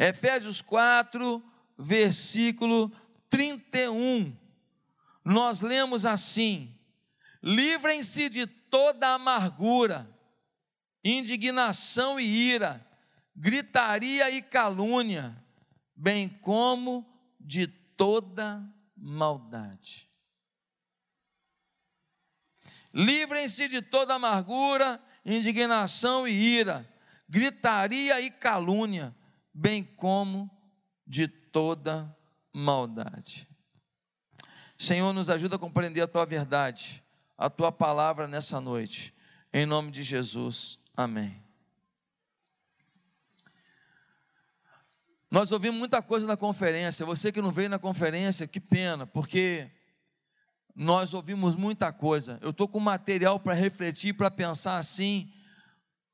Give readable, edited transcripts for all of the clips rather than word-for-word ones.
Efésios 4, versículo 31, nós lemos assim: livrem-se de toda amargura, indignação e ira, gritaria e calúnia, bem como de toda maldade. Livrem-se de toda amargura, indignação e ira, gritaria e calúnia, bem como de toda maldade. Senhor, nos ajuda a compreender a Tua verdade, a Tua palavra nessa noite, em nome de Jesus, amém. Nós ouvimos muita coisa na conferência. Você que não veio na conferência, que pena, porque nós ouvimos muita coisa. Eu estou com material para refletir, para pensar assim,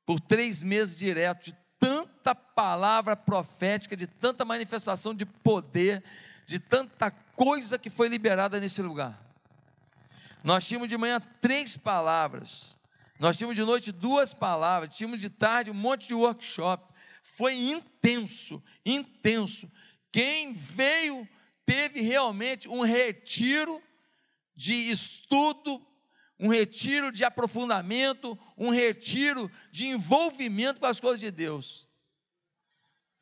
por 3 meses direto, de tanta palavra profética, de tanta manifestação de poder, de tanta coisa que foi liberada nesse lugar. Nós tínhamos de manhã 3 palavras, nós tínhamos de noite 2 palavras, tínhamos de tarde um monte de workshop. Foi intenso, intenso. Quem veio teve realmente um retiro de estudo, um retiro de aprofundamento, um retiro de envolvimento com as coisas de Deus.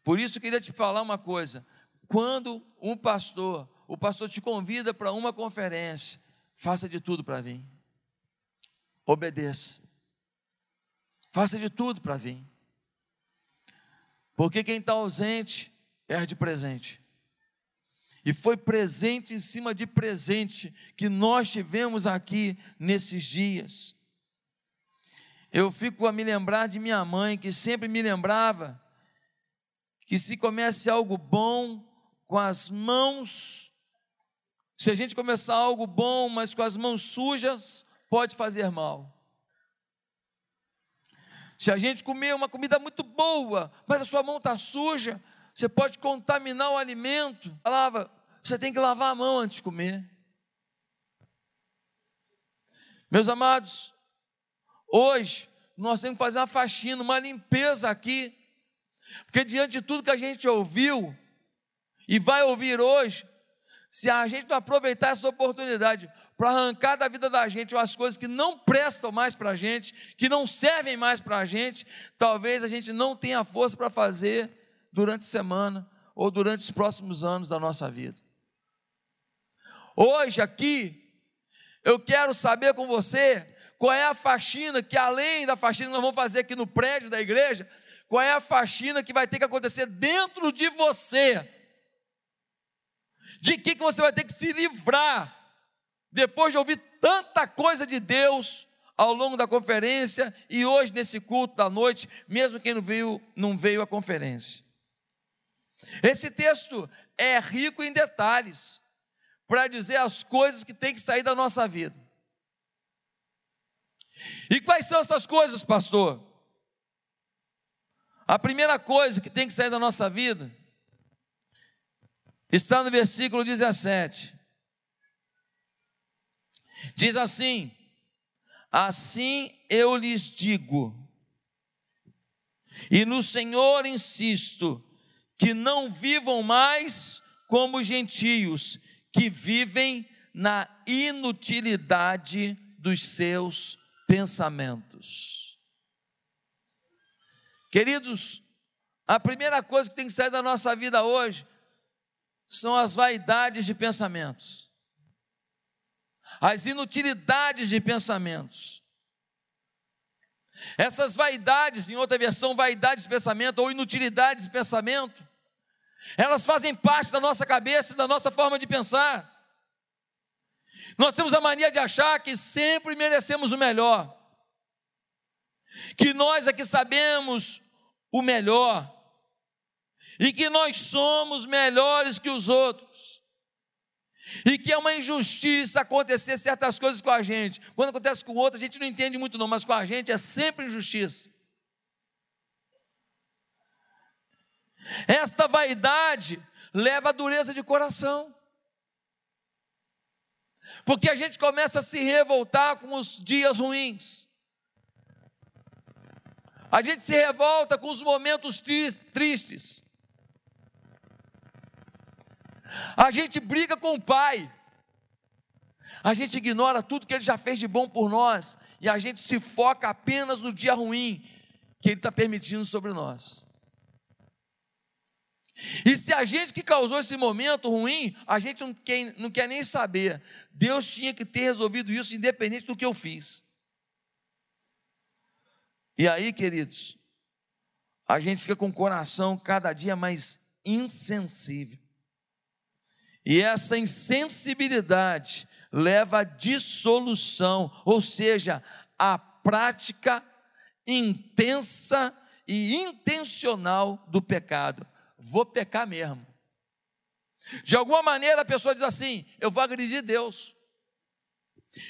Por isso eu queria te falar uma coisa: quando um pastor, o pastor te convida para uma conferência, faça de tudo para vir, obedeça, faça de tudo para vir. Porque quem está ausente perde presente. E foi presente em cima de presente que nós tivemos aqui nesses dias. Eu fico a me lembrar de minha mãe, que sempre me lembrava que se comece algo bom com as mãos, se a gente começar algo bom, mas com as mãos sujas, pode fazer mal. Se a gente comer uma comida muito boa, mas a sua mão está suja, você pode contaminar o alimento. Falava, você tem que lavar a mão antes de comer. Meus amados, hoje nós temos que fazer uma faxina, uma limpeza aqui, porque diante de tudo que a gente ouviu e vai ouvir hoje, se a gente não aproveitar essa oportunidade para arrancar da vida da gente umas coisas que não prestam mais para a gente, que não servem mais para a gente, talvez a gente não tenha força para fazer durante a semana ou durante os próximos anos da nossa vida. Hoje aqui, eu quero saber com você qual é a faxina que, além da faxina que nós vamos fazer aqui no prédio da igreja, qual é a faxina que vai ter que acontecer dentro de você, de que você vai ter que se livrar, depois de ouvir tanta coisa de Deus ao longo da conferência e hoje nesse culto da noite, mesmo quem não veio à conferência. Esse texto é rico em detalhes para dizer as coisas que tem que sair da nossa vida. E quais são essas coisas, pastor? A primeira coisa que tem que sair da nossa vida está no versículo 17. Diz assim: assim eu lhes digo, e no Senhor insisto, que não vivam mais como gentios, que vivem na inutilidade dos seus pensamentos. Queridos, a primeira coisa que tem que sair da nossa vida hoje são as vaidades de pensamentos, as inutilidades de pensamentos. Essas vaidades, em outra versão, vaidades de pensamento ou inutilidades de pensamento, elas fazem parte da nossa cabeça e da nossa forma de pensar. Nós temos a mania de achar que sempre merecemos o melhor, que nós é que sabemos o melhor e que nós somos melhores que os outros. E que é uma injustiça acontecer certas coisas com a gente. Quando acontece com o outro, a gente não entende muito não, mas com a gente é sempre injustiça. Esta vaidade leva à dureza de coração, porque a gente começa a se revoltar com os dias ruins. A gente se revolta com os momentos tristes. A gente briga com o Pai. A gente ignora tudo que Ele já fez de bom por nós. E a gente se foca apenas no dia ruim que Ele está permitindo sobre nós. E se a gente que causou esse momento ruim, a gente não quer nem saber. Deus tinha que ter resolvido isso independente do que eu fiz. E aí, queridos, a gente fica com o coração cada dia mais insensível. E essa insensibilidade leva à dissolução, ou seja, à prática intensa e intencional do pecado. Vou pecar mesmo. De alguma maneira a pessoa diz assim: eu vou agredir Deus.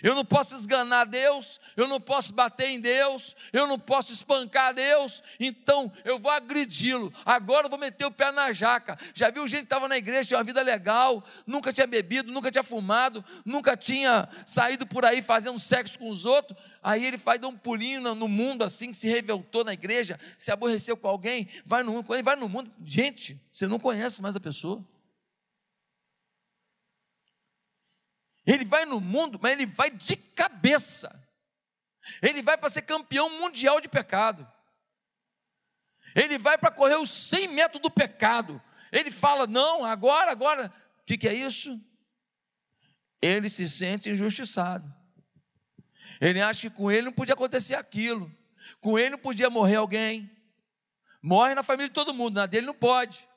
Eu não posso esganar Deus, eu não posso bater em Deus, eu não posso espancar Deus, então eu vou agredi-lo, agora eu vou meter o pé na jaca. Já viu gente que estava na igreja, tinha uma vida legal, nunca tinha bebido, nunca tinha fumado, nunca tinha saído por aí fazendo sexo com os outros, aí ele faz, dá um pulinho no mundo assim, se revoltou na igreja, se aborreceu com alguém, vai no mundo, gente, você não conhece mais a pessoa. Ele vai no mundo, mas ele vai de cabeça. Ele vai para ser campeão mundial de pecado. Ele vai para correr os 100 metros do pecado. Ele fala, não, agora. O que é isso? Ele se sente injustiçado. Ele acha que com ele não podia acontecer aquilo. Com ele não podia morrer alguém. Morre na família de todo mundo, na dele não pode.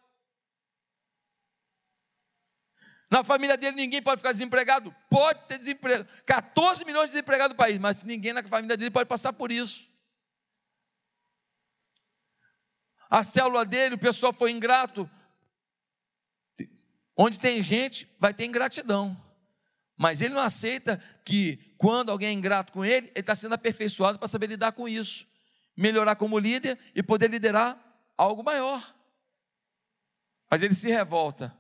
Na família dele ninguém pode ficar desempregado? Pode ter desemprego. 14 milhões de desempregados no país, mas ninguém na família dele pode passar por isso. A célula dele, o pessoal foi ingrato. Onde tem gente, vai ter ingratidão. Mas ele não aceita que quando alguém é ingrato com ele, ele está sendo aperfeiçoado para saber lidar com isso. Melhorar como líder e poder liderar algo maior. Mas ele se revolta.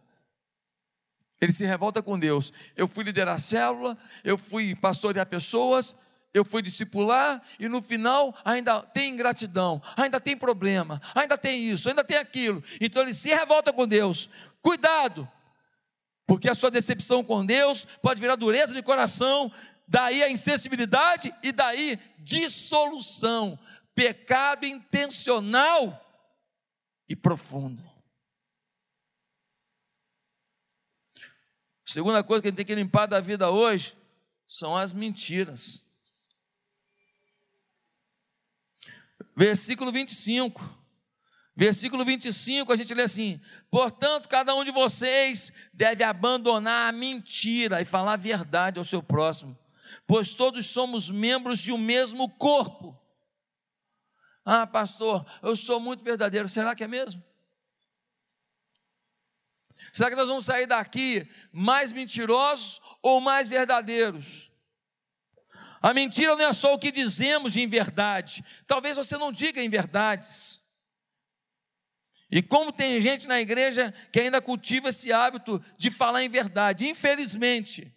Ele se revolta com Deus. Eu fui liderar a célula, eu fui pastorear pessoas, eu fui discipular e no final ainda tem ingratidão, ainda tem problema, ainda tem isso, ainda tem aquilo. Então ele se revolta com Deus. Cuidado, porque a sua decepção com Deus pode virar dureza de coração, daí a insensibilidade e daí dissolução, pecado intencional e profundo. Segunda coisa que a gente tem que limpar da vida hoje são as mentiras. Versículo 25 a gente lê assim: portanto, cada um de vocês deve abandonar a mentira e falar a verdade ao seu próximo, pois todos somos membros de um mesmo corpo. Ah, pastor, eu sou muito verdadeiro. Será que é mesmo? Será que nós vamos sair daqui mais mentirosos ou mais verdadeiros? A mentira não é só o que dizemos em verdade. Talvez você não diga em verdades. E como tem gente na igreja que ainda cultiva esse hábito de falar em verdade, infelizmente.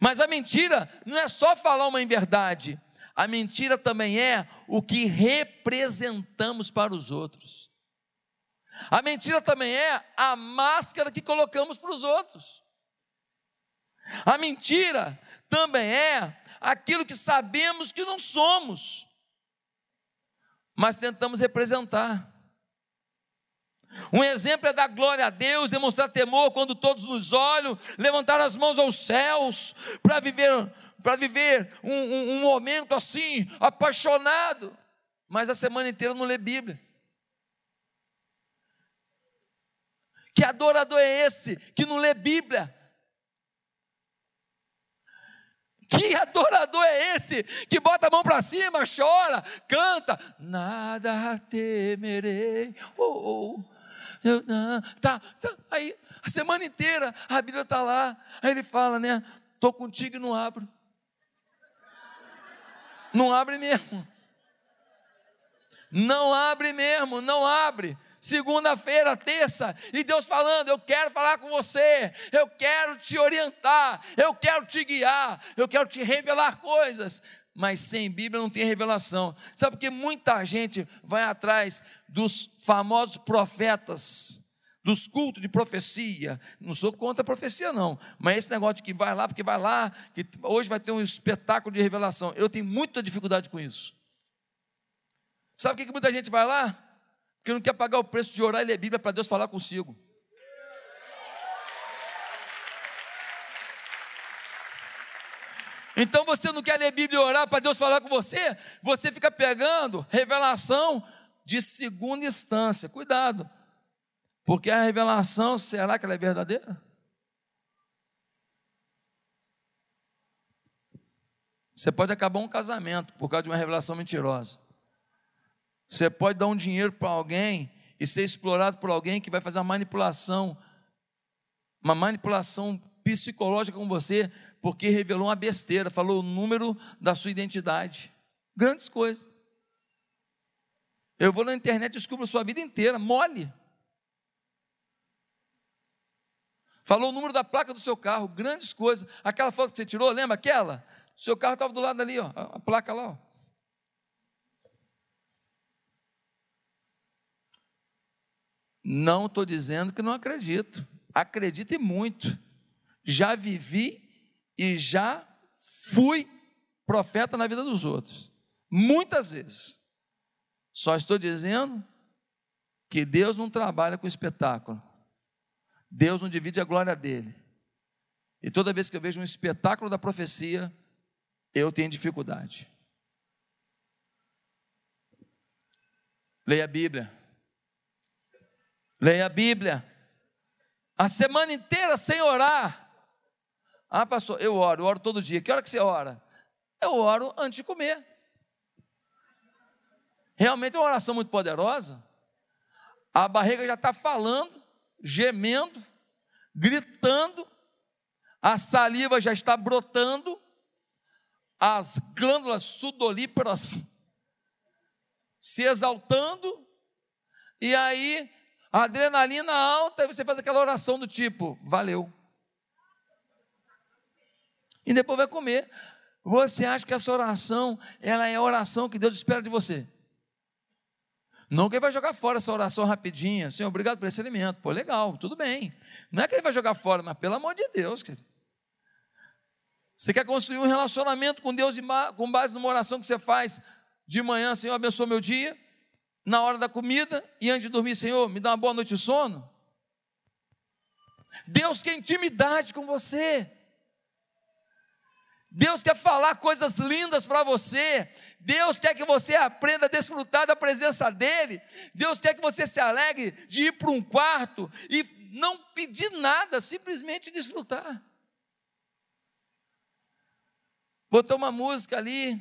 Mas a mentira não é só falar uma inverdade. A mentira também é o que representamos para os outros. A mentira também é a máscara que colocamos para os outros. A mentira também é aquilo que sabemos que não somos, mas tentamos representar. Um exemplo é dar glória a Deus, demonstrar temor quando todos nos olham, levantar as mãos aos céus para viver um momento assim, apaixonado, mas a semana inteira não lê Bíblia. Que adorador é esse que não lê Bíblia? Que adorador é esse que bota a mão para cima, chora, canta? Nada temerei. Aí a semana inteira a Bíblia está lá. Aí ele fala, né? Estou contigo e não abro. Não abre mesmo. Não abre mesmo, não abre. Segunda-feira, terça, e Deus falando, eu quero falar com você, eu quero te orientar, eu quero te guiar, eu quero te revelar coisas, mas sem Bíblia não tem revelação. Sabe por que muita gente vai atrás dos famosos profetas, dos cultos de profecia. Não sou contra a profecia não, mas esse negócio de que vai lá, porque vai lá, que hoje vai ter um espetáculo de revelação, eu tenho muita dificuldade com isso. Sabe por que muita gente vai lá? Porque não quer pagar o preço de orar e ler Bíblia para Deus falar consigo. Então você não quer ler Bíblia e orar para Deus falar com você? Você fica pegando revelação de segunda instância. Cuidado, porque a revelação, será que ela é verdadeira? Você pode acabar um casamento por causa de uma revelação mentirosa. Você pode dar um dinheiro para alguém e ser explorado por alguém que vai fazer uma manipulação psicológica com você, porque revelou uma besteira, falou o número da sua identidade. Grandes coisas. Eu vou na internet e descubro a sua vida inteira, mole. Falou o número da placa do seu carro, grandes coisas. Aquela foto que você tirou, lembra aquela? O seu carro estava do lado ali, ó, a placa lá, ó. Não estou dizendo que não acredito. Acredito e muito. Já vivi e já fui profeta na vida dos outros, muitas vezes. Só estou dizendo que Deus não trabalha com espetáculo, Deus não divide a glória dele, e toda vez que eu vejo um espetáculo da profecia, eu tenho dificuldade. Leia a Bíblia, leia a Bíblia, a semana inteira sem orar. Ah, pastor, eu oro todo dia. Que hora que você ora? Eu oro antes de comer. Realmente é uma oração muito poderosa. A barriga já está falando, gemendo, gritando, a saliva já está brotando, as glândulas sudolíparas se exaltando, e aí a adrenalina alta, e você faz aquela oração do tipo, valeu. E depois vai comer. Você acha que essa oração, ela é a oração que Deus espera de você? Não que ele vai jogar fora essa oração rapidinha. Senhor, obrigado por esse alimento. Pô, legal, tudo bem. Não é que ele vai jogar fora, mas pelo amor de Deus, querido. Você quer construir um relacionamento com Deus com base numa oração que você faz de manhã, Senhor, abençoa meu dia, na hora da comida e antes de dormir, Senhor, me dá uma boa noite de sono? Deus quer intimidade com você. Deus quer falar coisas lindas para você. Deus quer que você aprenda a desfrutar da presença dEle. Deus quer que você se alegre de ir para um quarto e não pedir nada, simplesmente desfrutar. Botou uma música ali,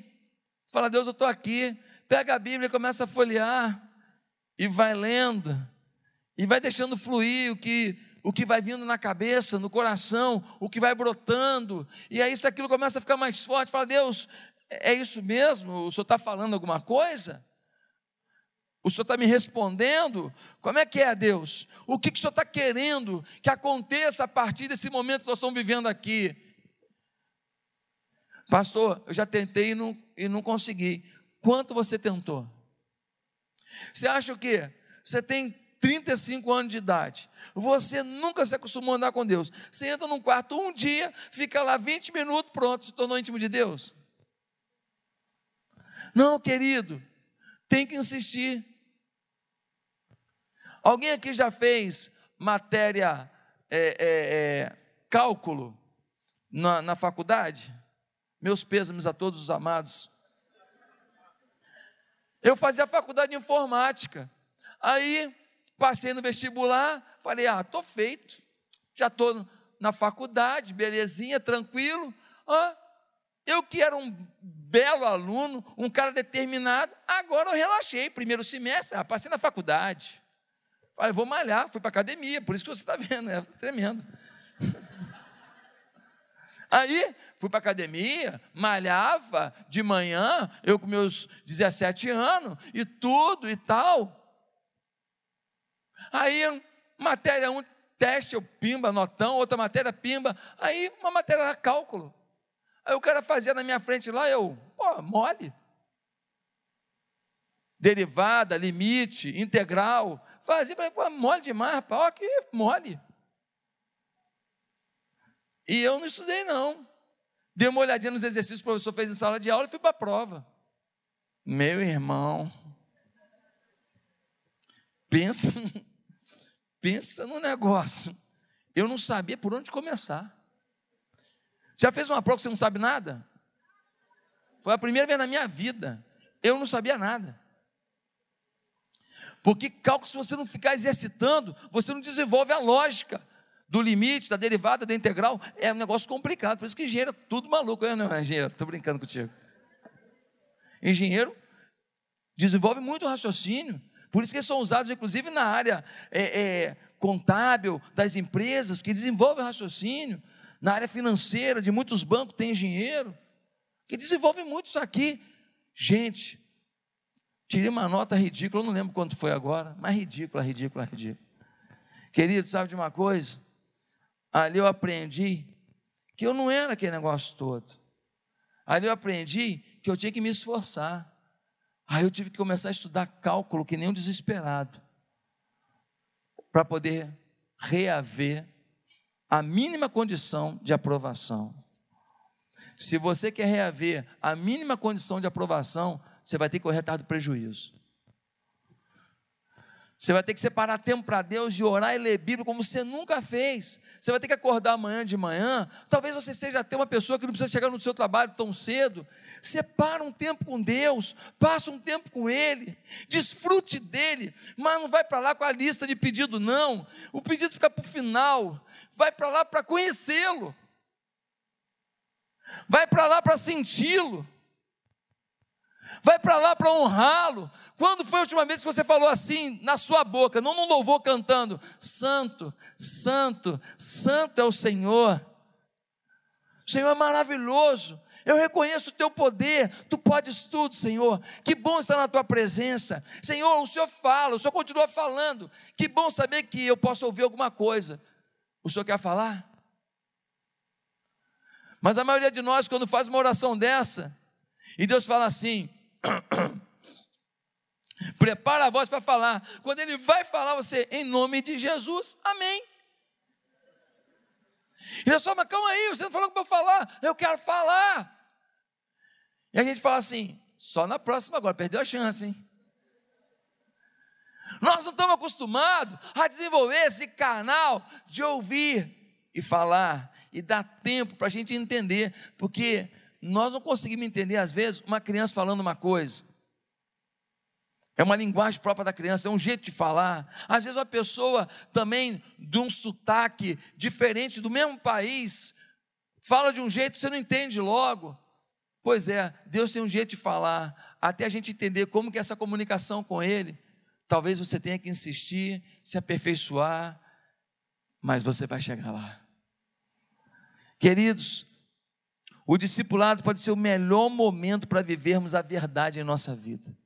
fala, Deus, eu estou aqui. Pega a Bíblia e começa a folhear e vai lendo e vai deixando fluir o que vai vindo na cabeça, no coração, o que vai brotando, e aí isso, aquilo começa a ficar mais forte. Fala, Deus, é isso mesmo? O Senhor está falando alguma coisa? O Senhor está me respondendo? Como é, Deus? O que o Senhor está querendo que aconteça a partir desse momento que nós estamos vivendo aqui? Pastor, eu já tentei e não consegui. Quanto você tentou? Você acha o quê? Você tem 35 anos de idade, você nunca se acostumou a andar com Deus, você entra num quarto um dia, fica lá 20 minutos, pronto, se tornou íntimo de Deus? Não, querido, tem que insistir. Alguém aqui já fez matéria, cálculo na faculdade? Meus pêsames a todos os amados. Eu fazia faculdade de informática, aí passei no vestibular, falei, estou feito, já estou na faculdade, belezinha, tranquilo. Eu que era um belo aluno, um cara determinado, agora eu relaxei, primeiro semestre, passei na faculdade. Falei, vou malhar, fui para a academia, por isso que você está vendo, é tremendo. Aí, fui para a academia, malhava de manhã, eu com meus 17 anos, e tudo e tal. Aí, matéria 1, teste, eu pimba, notão, outra matéria, pimba. Aí, uma matéria era cálculo. Aí o cara fazia na minha frente lá, eu, mole. derivada, limite, integral. Fazia, falei, pô, mole demais, rapaz, ó, que mole. E eu não estudei, não. Dei uma olhadinha nos exercícios que o professor fez em sala de aula e fui para a prova. Meu irmão, pensa no negócio. Eu não sabia por onde começar. Já fez uma prova que você não sabe nada? Foi a primeira vez na minha vida. Eu não sabia nada. Porque cálculo, se você não ficar exercitando, você não desenvolve a lógica do limite, da derivada, da integral. É um negócio complicado, por isso que engenheiro é tudo maluco. Eu não, engenheiro, estou brincando contigo. Engenheiro desenvolve muito o raciocínio, por isso que eles são usados, inclusive, na área contábil das empresas, que desenvolve o raciocínio. Na área financeira, de muitos bancos tem engenheiro, que desenvolve muito isso aqui. Gente, tirei uma nota ridícula, eu não lembro quanto foi agora, mas ridícula. Querido, sabe de uma coisa? Ali eu aprendi que eu não era aquele negócio todo. Ali eu aprendi que eu tinha que me esforçar. Aí eu tive que começar a estudar cálculo que nem um desesperado, para poder reaver a mínima condição de aprovação. Se você quer reaver a mínima condição de aprovação, você vai ter que correr atrás do prejuízo. Você vai ter que separar tempo para Deus e orar e ler Bíblia como você nunca fez. Você vai ter que acordar amanhã de manhã. Talvez você seja até uma pessoa que não precisa chegar no seu trabalho tão cedo. Separa um tempo com Deus, passa um tempo com Ele, desfrute dEle, mas não vai para lá com a lista de pedido, não. O pedido fica para o final. Vai para lá para conhecê-lo. Vai para lá para senti-lo. Vai para lá para honrá-lo. Quando foi a última vez que você falou assim, na sua boca, não num louvor cantando, santo, santo, santo é o Senhor. O Senhor é maravilhoso, eu reconheço o teu poder, tu podes tudo, Senhor. Que bom estar na tua presença. Senhor, o Senhor fala, o Senhor continua falando. Que bom saber que eu posso ouvir alguma coisa. O Senhor quer falar? Mas a maioria de nós, quando faz uma oração dessa, e Deus fala assim... prepara a voz para falar. Quando Ele vai falar, você, em nome de Jesus, amém. E eu só, mas calma aí, você não falou para eu falar, eu quero falar. E a gente fala assim, só na próxima agora, perdeu a chance, hein? Nós não estamos acostumados a desenvolver esse canal de ouvir e falar, e dar tempo para a gente entender, porque nós não conseguimos entender, às vezes, uma criança falando uma coisa. É uma linguagem própria da criança, é um jeito de falar. Às vezes, uma pessoa também de um sotaque diferente, do mesmo país, fala de um jeito, você não entende logo. Pois é, Deus tem um jeito de falar. Até a gente entender como que é essa comunicação com Ele, talvez você tenha que insistir, se aperfeiçoar, mas você vai chegar lá. Queridos, o discipulado pode ser o melhor momento para vivermos a verdade em nossa vida.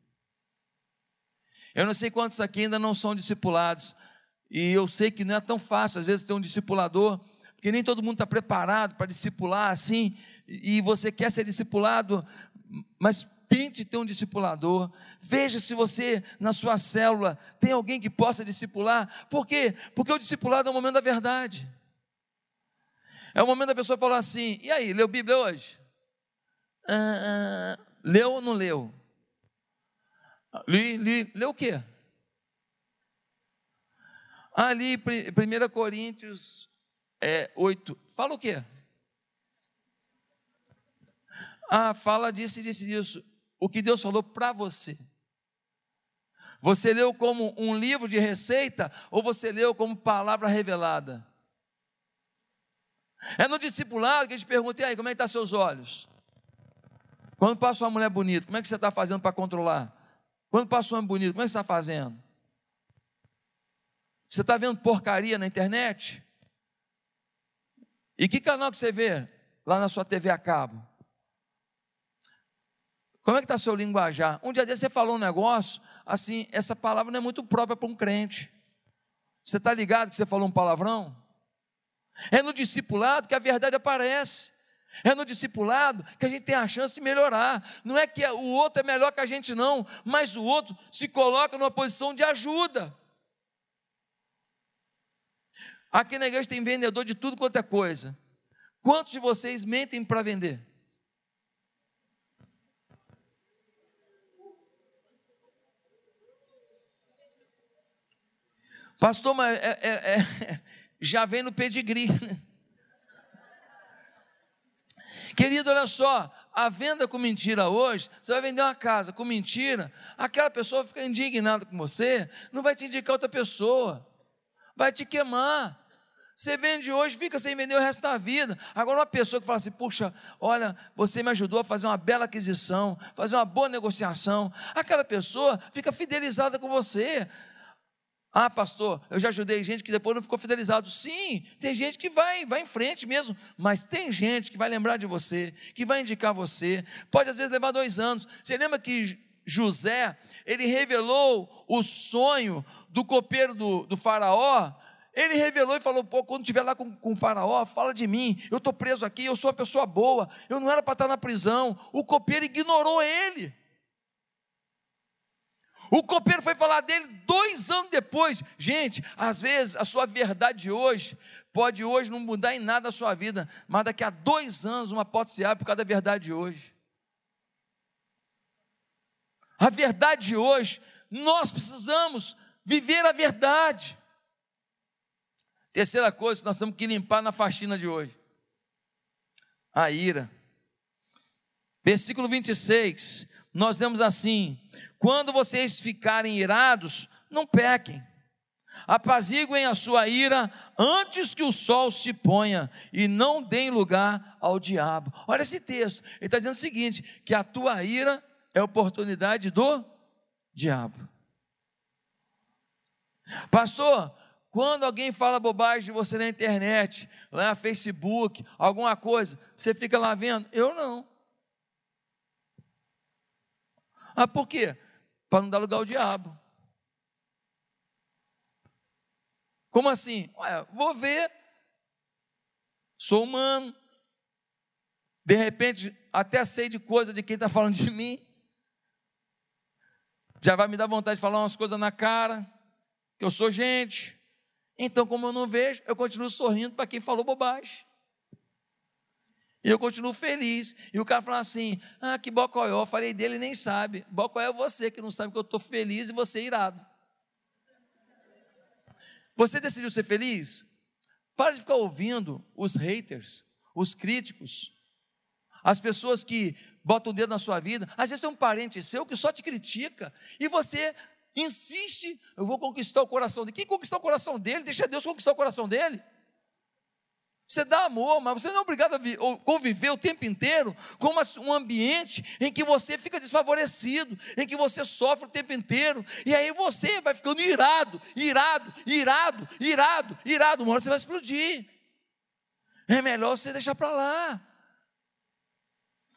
Eu não sei quantos aqui ainda não são discipulados, e eu sei que não é tão fácil, às vezes, ter um discipulador, porque nem todo mundo está preparado para discipular assim, e você quer ser discipulado, mas tente ter um discipulador. Veja se você, na sua célula, tem alguém que possa discipular. Por quê? Porque o discipulado é o momento da verdade. É o momento da pessoa falar assim, e aí, leu Bíblia hoje? Leu ou não leu? Leu o quê? Ali, 1 Coríntios 8, fala o quê? Ah, fala disso e disso, o que Deus falou para você. Você leu como um livro de receita ou você leu como palavra revelada? É no discipulado que a gente pergunta, e aí, como é que estão seus olhos? Quando passa uma mulher bonita, como é que você está fazendo para controlar? Quando passa um homem bonito, como é que você está fazendo? Você está vendo porcaria na internet? E que canal que você vê lá na sua TV a cabo? Como é que está seu linguajar? Um dia desse você falou um negócio, assim, essa palavra não é muito própria para um crente. Você está ligado que você falou um palavrão? É no discipulado que a verdade aparece. É no discipulado que a gente tem a chance de melhorar. Não é que o outro é melhor que a gente não, mas o outro se coloca numa posição de ajuda. Aqui na igreja tem vendedor de tudo quanto é coisa. Quantos de vocês mentem para vender? Pastor, mas já vem no pedigree, né? Querido, olha só, a venda com mentira hoje, você vai vender uma casa com mentira, aquela pessoa fica indignada com você, não vai te indicar outra pessoa, vai te queimar. Você vende hoje, fica sem vender o resto da vida. Agora uma pessoa que fala assim, puxa, olha, você me ajudou a fazer uma bela aquisição, fazer uma boa negociação, aquela pessoa fica fidelizada com você. Ah, pastor, eu já ajudei gente que depois não ficou fidelizado. Sim, tem gente que vai em frente mesmo, mas tem gente que vai lembrar de você, que vai indicar você. Pode às vezes levar 2 anos. Você lembra que José, ele revelou o sonho do copeiro do faraó? Ele revelou e falou, pô, quando estiver lá com o faraó, fala de mim, eu estou preso aqui, eu sou uma pessoa boa, eu não era para estar na prisão. O copeiro ignorou ele. O copeiro foi falar dele 2 anos depois. Gente, às vezes a sua verdade hoje, pode hoje não mudar em nada a sua vida, mas daqui a 2 anos uma porta se abre por causa da verdade de hoje. A verdade de hoje, nós precisamos viver a verdade. Terceira coisa que nós temos que limpar na faxina de hoje, a ira. Versículo 26, nós vemos assim: quando vocês ficarem irados, não pequem, apaziguem a sua ira antes que o sol se ponha, e não deem lugar ao diabo. Olha esse texto, ele está dizendo o seguinte, que a tua ira é oportunidade do diabo. Pastor, quando alguém fala bobagem de você na internet, lá no Facebook, alguma coisa, você fica lá vendo? Eu não. Ah, por quê? Para não dar lugar ao diabo. Como assim? Ué, vou ver, sou humano, de repente até sei de coisa de quem está falando de mim, já vai me dar vontade de falar umas coisas na cara, que eu sou gente. Então, como eu não vejo, eu continuo sorrindo para quem falou bobagem. E eu continuo feliz. E o cara fala assim, ah, que bocóió, falei dele e nem sabe. Bocóió é você que não sabe que eu estou feliz e você é irado. Você decidiu ser feliz? Para de ficar ouvindo os haters, os críticos, as pessoas que botam o dedo na sua vida. Às vezes tem um parente seu que só te critica e você insiste, eu vou conquistar o coração dele. Quem conquistar o coração dele? Deixa Deus conquistar o coração dele. Você dá amor, mas você não é obrigado a conviver o tempo inteiro com um ambiente em que você fica desfavorecido, em que você sofre o tempo inteiro, e aí você vai ficando irado, uma hora você vai explodir. É melhor você deixar para lá.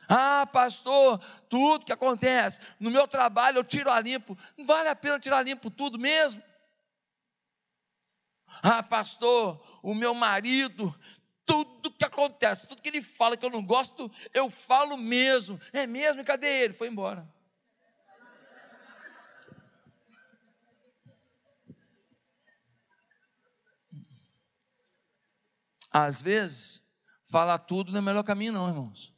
Ah, pastor, tudo que acontece, no meu trabalho eu tiro a limpo. Não vale a pena tirar a limpo tudo mesmo? Ah, pastor, o meu marido, tudo que acontece, tudo que ele fala que eu não gosto, eu falo mesmo. É mesmo? E cadê ele? Foi embora. Às vezes, falar tudo não é o melhor caminho não, irmãos.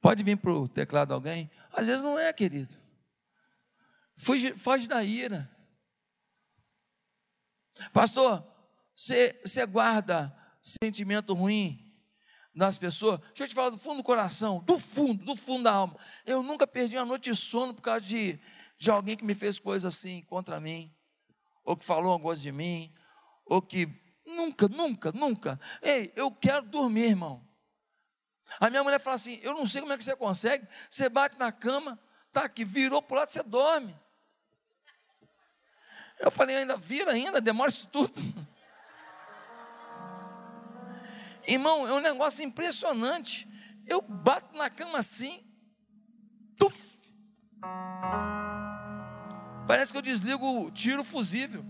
Pode vir para o teclado alguém? Às vezes não é, querido. Foge da ira. Pastor, você guarda sentimento ruim nas pessoas? Deixa eu te falar do fundo do coração, do fundo da alma. Eu nunca perdi uma noite de sono por causa de alguém que me fez coisa assim contra mim, ou que falou alguma coisa de mim, ou que nunca. Ei, eu quero dormir, irmão. A minha mulher fala assim, eu não sei como é que você consegue, você bate na cama, tá aqui, virou para o lado, você dorme. Eu falei, ainda vira, ainda demora isso tudo. Irmão, é um negócio impressionante. Eu bato na cama assim, tuf. Parece que eu desligo, tiro o fusível.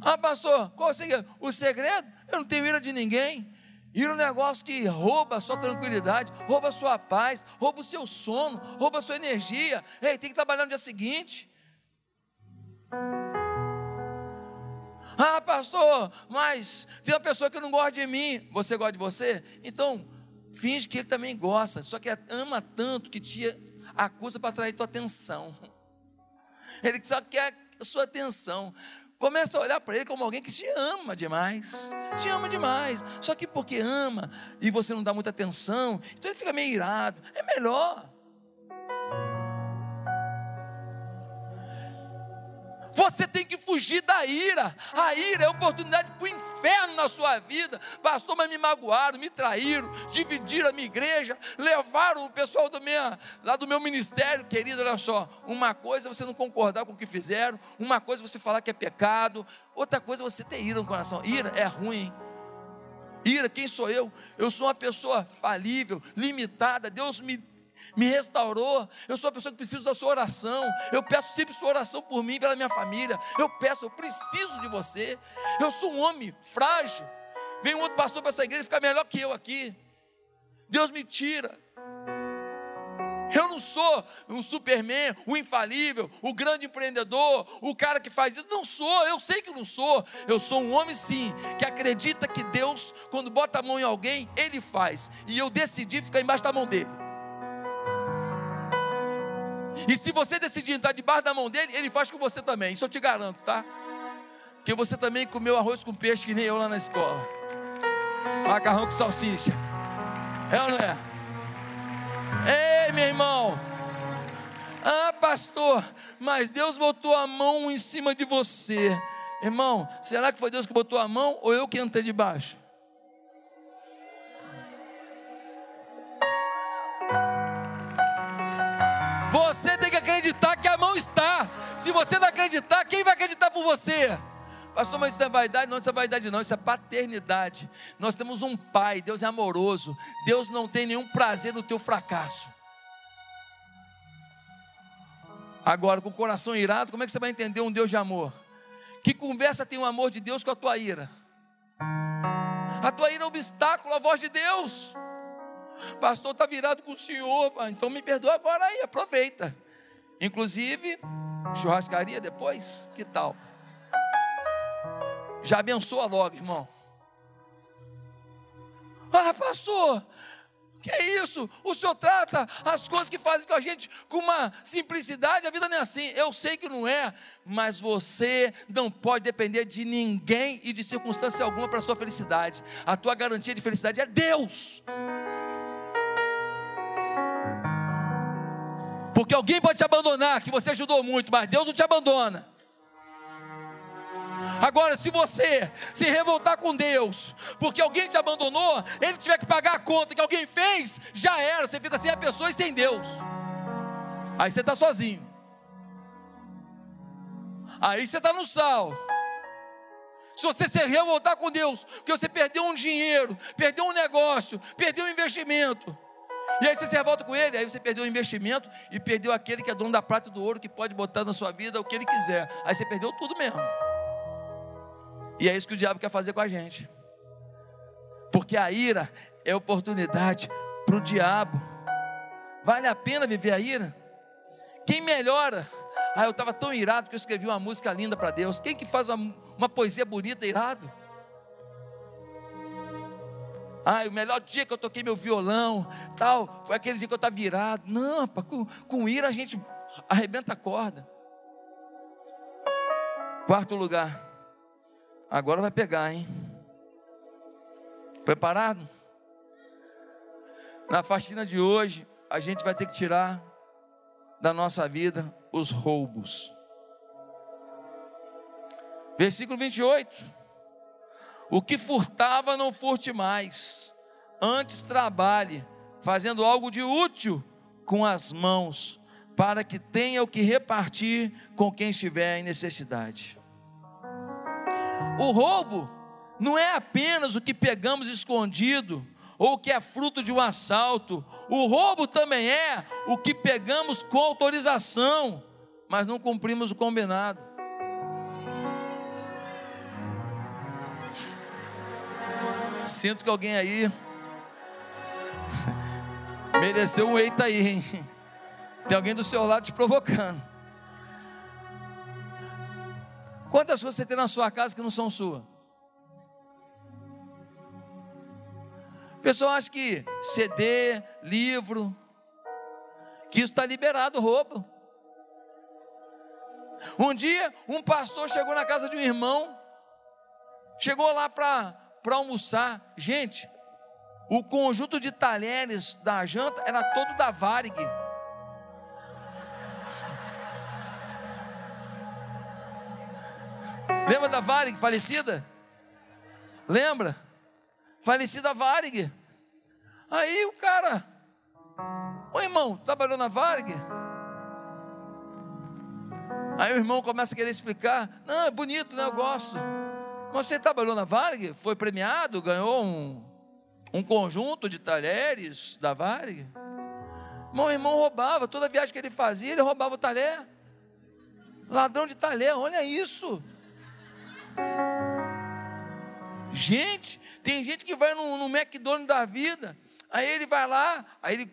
Ah, pastor, qual o segredo? O segredo Eu não tenho ira de ninguém. Ira é um negócio que rouba a sua tranquilidade, rouba a sua paz, rouba o seu sono, rouba a sua energia. Ei, tem que trabalhar no dia seguinte. Ah, pastor, mas tem uma pessoa que não gosta de mim. Você gosta de você? Então, finge que ele também gosta, só que ama tanto que te acusa para atrair tua atenção. Ele só quer a sua atenção. Começa a olhar para ele como alguém que te ama demais, só que porque ama e você não dá muita atenção, então ele fica meio irado. É melhor. Você tem que fugir da ira. A ira é oportunidade para o inferno na sua vida. Pastor, mas me magoaram, me traíram, dividiram a minha igreja, levaram o pessoal lá do meu ministério. Querido, olha só, uma coisa é você não concordar com o que fizeram, uma coisa é você falar que é pecado, outra coisa é você ter ira no coração. Ira é ruim, hein? Ira, quem sou eu? Eu sou uma pessoa falível, limitada. Deus me restaurou. Eu sou uma pessoa que precisa da sua oração. Eu peço sempre sua oração por mim, pela minha família. Eu peço, eu preciso de você. Eu sou um homem frágil. Vem um outro pastor para essa igreja e fica melhor que eu aqui. Deus me tira. Eu não sou um Superman, o infalível, o grande empreendedor, o cara que faz isso. Não sou, eu sei que não sou. Eu sou um homem, sim, que acredita que Deus, quando bota a mão em alguém, Ele faz. E eu decidi ficar embaixo da mão dele. E se você decidir entrar debaixo da mão dele, ele faz com você também, isso eu te garanto, tá? Porque você também comeu arroz com peixe que nem eu lá na escola. Macarrão com salsicha. É ou não é? Ei, meu irmão. Ah, pastor, mas Deus botou a mão em cima de você. Irmão, será que foi Deus que botou a mão ou eu que entrei debaixo? Você tem que acreditar que a mão está. Se você não acreditar, quem vai acreditar por você? Pastor, mas isso é vaidade? Não, isso é vaidade não, isso é paternidade. Nós temos um pai, Deus é amoroso. Deus não tem nenhum prazer no teu fracasso. Agora, com o coração irado, como é que você vai entender um Deus de amor? Que conversa tem o amor de Deus com a tua ira? A tua ira é um obstáculo à voz de Deus. Pastor, está virado com o senhor, então me perdoa agora aí, aproveita. Inclusive, churrascaria depois, que tal? Já abençoa logo, irmão. Ah, pastor, que é isso? O senhor trata as coisas que fazem com a gente com uma simplicidade, a vida não é assim. Eu sei que não é, mas você não pode depender de ninguém e de circunstância alguma para a sua felicidade. A tua garantia de felicidade é Deus. Porque alguém pode te abandonar, que você ajudou muito, mas Deus não te abandona. Agora, se você se revoltar com Deus, porque alguém te abandonou, ele tiver que pagar a conta que alguém fez, já era, você fica sem a pessoa e sem Deus. Aí você está sozinho. Aí você está no sal. Se você se revoltar com Deus, porque você perdeu um dinheiro, perdeu um negócio, perdeu um investimento, e aí você se revolta com ele, aí você perdeu o investimento e perdeu aquele que é dono da prata e do ouro, que pode botar na sua vida o que ele quiser. Aí você perdeu tudo mesmo. E é isso que o diabo quer fazer com a gente. Porque a ira é oportunidade para o diabo. Vale a pena viver a ira? Quem melhora? Ah, eu estava tão irado que eu escrevi uma música linda para Deus. Quem que faz uma poesia bonita irado? Ah, o melhor dia que eu toquei meu violão, tal, foi aquele dia que eu estava virado. Não, com ira a gente arrebenta a corda. Quarto lugar. Agora vai pegar, hein? Preparado? Na faxina de hoje, a gente vai ter que tirar da nossa vida os roubos. Versículo 28. O que furtava, não furte mais, antes trabalhe, fazendo algo de útil com as mãos, para que tenha o que repartir com quem estiver em necessidade. O roubo não é apenas o que pegamos escondido, ou o que é fruto de um assalto. O roubo também é o que pegamos com autorização, mas não cumprimos o combinado. Sinto que alguém aí mereceu um eita aí, hein? Tem alguém do seu lado te provocando. Quantas coisas você tem na sua casa que não são suas? O pessoal acha que CD, livro, que isso está liberado, roubo. Um dia, um pastor chegou na casa de um irmão, chegou lá para almoçar. Gente, o conjunto de talheres da janta era todo da Varig. Lembra da Varig, falecida? Lembra? Falecida Varig. Aí o cara, ô irmão, trabalhou na Varig? Aí o irmão começa a querer explicar. Não, é bonito, né? Eu gosto. Mas você trabalhou na Varig? Foi premiado? Ganhou um conjunto de talheres da Varig? Meu irmão roubava. Toda viagem que ele fazia, ele roubava o talher. Ladrão de talher, olha isso. Gente, tem gente que vai no McDonald's da vida. Aí ele vai lá, aí ele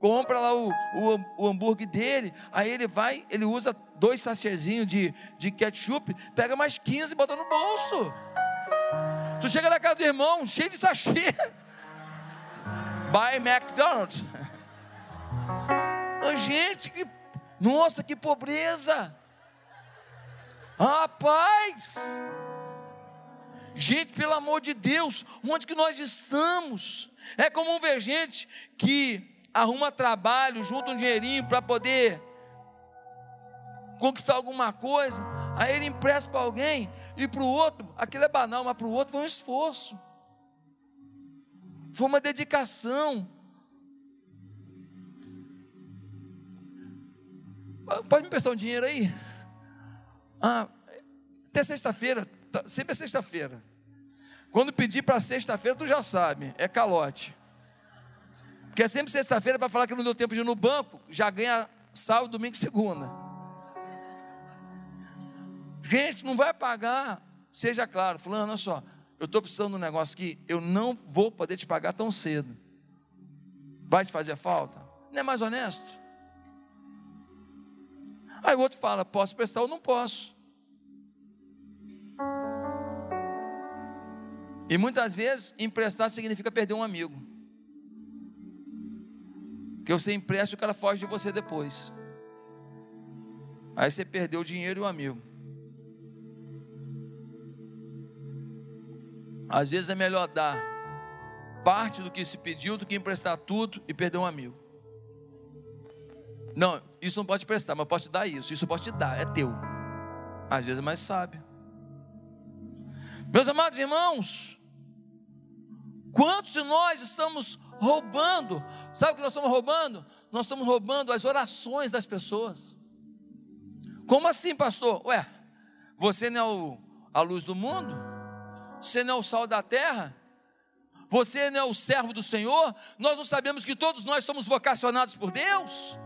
compra lá o hambúrguer dele. Aí ele vai, ele usa 2 sachêzinhos de ketchup, pega mais 15 e bota no bolso. Tu chega na casa do irmão, cheio de sachê. Buy McDonald's. Gente, nossa, que pobreza. Rapaz. Gente, pelo amor de Deus, onde que nós estamos? É comum ver gente que arruma trabalho, junta um dinheirinho para poder conquistar alguma coisa, aí ele empresta para alguém, e para o outro, aquilo é banal, mas para o outro foi um esforço, foi uma dedicação. Pode me emprestar um dinheiro aí? Até sexta-feira, sempre é sexta-feira. Quando pedir para sexta-feira, tu já sabe, é calote. Porque é sempre sexta-feira para falar que não deu tempo de ir no banco, já ganha sábado, domingo e segunda. Gente, não vai pagar, seja claro, fulano, olha só, eu estou precisando de um negócio aqui, eu não vou poder te pagar tão cedo. Vai te fazer falta? Não é mais honesto? Aí o outro fala, posso prestar ou não posso. E muitas vezes emprestar significa perder um amigo. Porque você empresta e o cara foge de você depois. Aí você perdeu o dinheiro e o amigo. Às vezes é melhor dar parte do que se pediu do que emprestar tudo e perder um amigo. Não, isso não pode emprestar, mas posso te dar isso. Isso eu posso te dar, é teu. Às vezes é mais sábio. Meus amados irmãos, quantos de nós estamos roubando? Sabe o que nós estamos roubando? Nós estamos roubando as orações das pessoas. Como assim, pastor? Ué, você não é a luz do mundo? Você não é o sal da terra? Você não é o servo do Senhor? Nós não sabemos que todos nós somos vocacionados por Deus?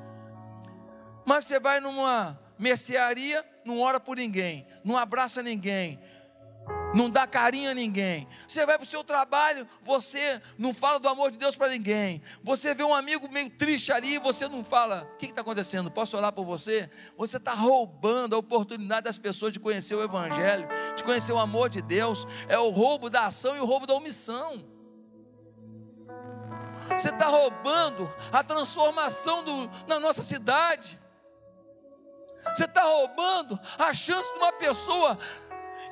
Mas você vai numa mercearia, não ora por ninguém, não abraça ninguém, não dá carinho a ninguém. Você vai para o seu trabalho, você não fala do amor de Deus para ninguém. Você vê um amigo meio triste ali, você não fala, o que está acontecendo? Posso orar por você? Você está roubando a oportunidade das pessoas de conhecer o Evangelho, de conhecer o amor de Deus. É o roubo da ação e o roubo da omissão. Você está roubando a transformação na nossa cidade. Você está roubando a chance de uma pessoa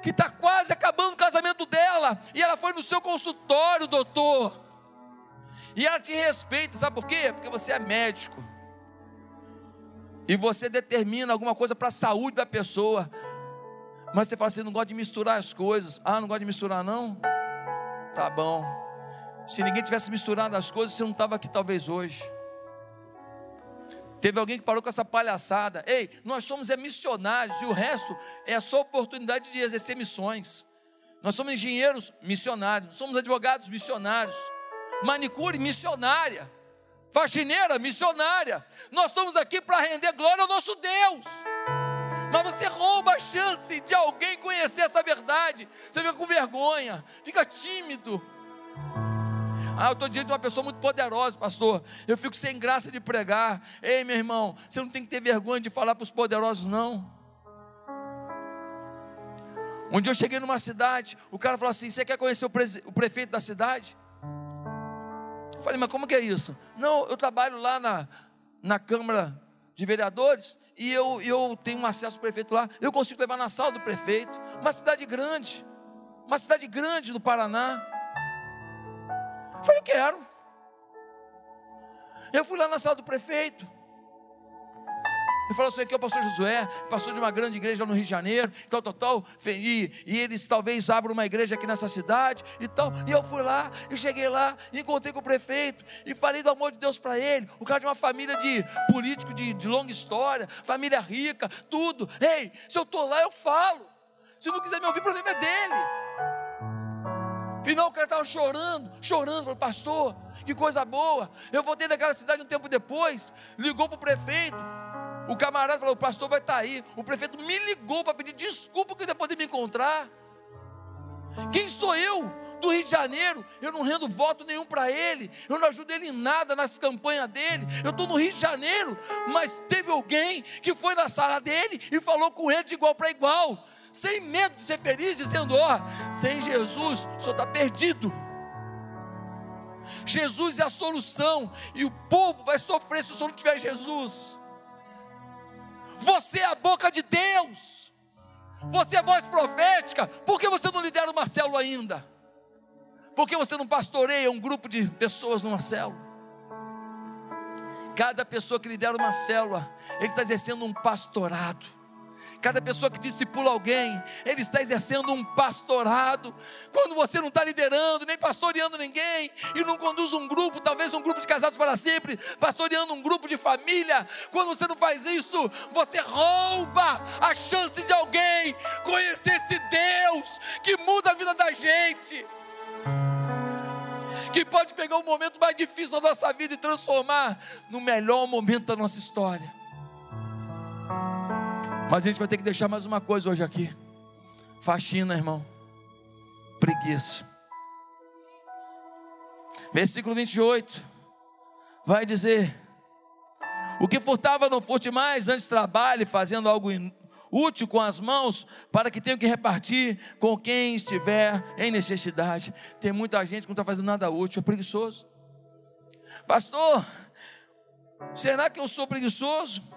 que está quase acabando o casamento dela, e ela foi no seu consultório, doutor, e ela te respeita, sabe por quê? Porque você é médico, e você determina alguma coisa para a saúde da pessoa, mas você fala assim, não gosto de misturar as coisas. Ah, não gosto de misturar não? Tá bom, se ninguém tivesse misturado as coisas, você não estava aqui talvez hoje. Teve alguém que parou com essa palhaçada. Ei, nós somos missionários e o resto é só oportunidade de exercer missões. Nós somos engenheiros missionários, somos advogados missionários, manicure missionária, faxineira missionária. Nós estamos aqui para render glória ao nosso Deus. Mas você rouba a chance de alguém conhecer essa verdade. Você fica com vergonha, fica tímido. Ah, eu estou diante de uma pessoa muito poderosa, pastor. Eu fico sem graça de pregar. Ei, meu irmão, você não tem que ter vergonha de falar para os poderosos, não. Um dia eu cheguei numa cidade, o cara falou assim: você quer conhecer o prefeito da cidade? Eu falei, mas como que é isso? Não, eu trabalho lá na Câmara de Vereadores e eu tenho um acesso ao prefeito lá. Eu consigo levar na sala do prefeito. Uma cidade grande do Paraná. Eu falei, quero. Eu fui lá na sala do prefeito. Ele falou assim, aqui é o pastor Josué, pastor de uma grande igreja lá no Rio de Janeiro, tal, e eles talvez abram uma igreja aqui nessa cidade, e tal. E eu fui lá, eu cheguei lá, encontrei com o prefeito, e falei do amor de Deus para ele, o cara de uma família de político de longa história, família rica, tudo. Ei, se eu estou lá, eu falo. Se não quiser me ouvir, o problema é dele. Afinal, o cara estava chorando, falou, pastor, que coisa boa. Eu voltei daquela cidade um tempo depois, ligou para o prefeito. O camarada falou, o pastor vai estar aí. O prefeito me ligou para pedir desculpa que eu ia poder me encontrar. Quem sou eu? Do Rio de Janeiro. Eu não rendo voto nenhum para ele. Eu não ajudo ele em nada nas campanhas dele. Eu estou no Rio de Janeiro. Mas teve alguém que foi na sala dele e falou com ele de igual para igual. Sem medo de ser feliz, dizendo, sem Jesus o senhor está perdido. Jesus é a solução. E o povo vai sofrer se o senhor não tiver Jesus. Você é a boca de Deus, você é voz profética. Por que você não lidera uma célula ainda? Por que você não pastoreia um grupo de pessoas numa célula? Cada pessoa que lidera uma célula, ele está exercendo um pastorado. Cada pessoa que discipula alguém, ele está exercendo um pastorado. Quando você não está liderando, nem pastoreando ninguém, e não conduz um grupo, talvez um grupo de casados para sempre, pastoreando um grupo de família, quando você não faz isso, você rouba a chance de alguém conhecer esse Deus que muda a vida da gente, que pode pegar o momento mais difícil da nossa vida e transformar no melhor momento da nossa história. Mas a gente vai ter que deixar mais uma coisa hoje aqui. Faxina, irmão. Preguiça. Versículo 28. Vai dizer. O que furtava não furte mais, antes trabalhe, fazendo algo útil com as mãos, para que tenha que repartir com quem estiver em necessidade. Tem muita gente que não está fazendo nada útil, é preguiçoso. Pastor, será que eu sou preguiçoso?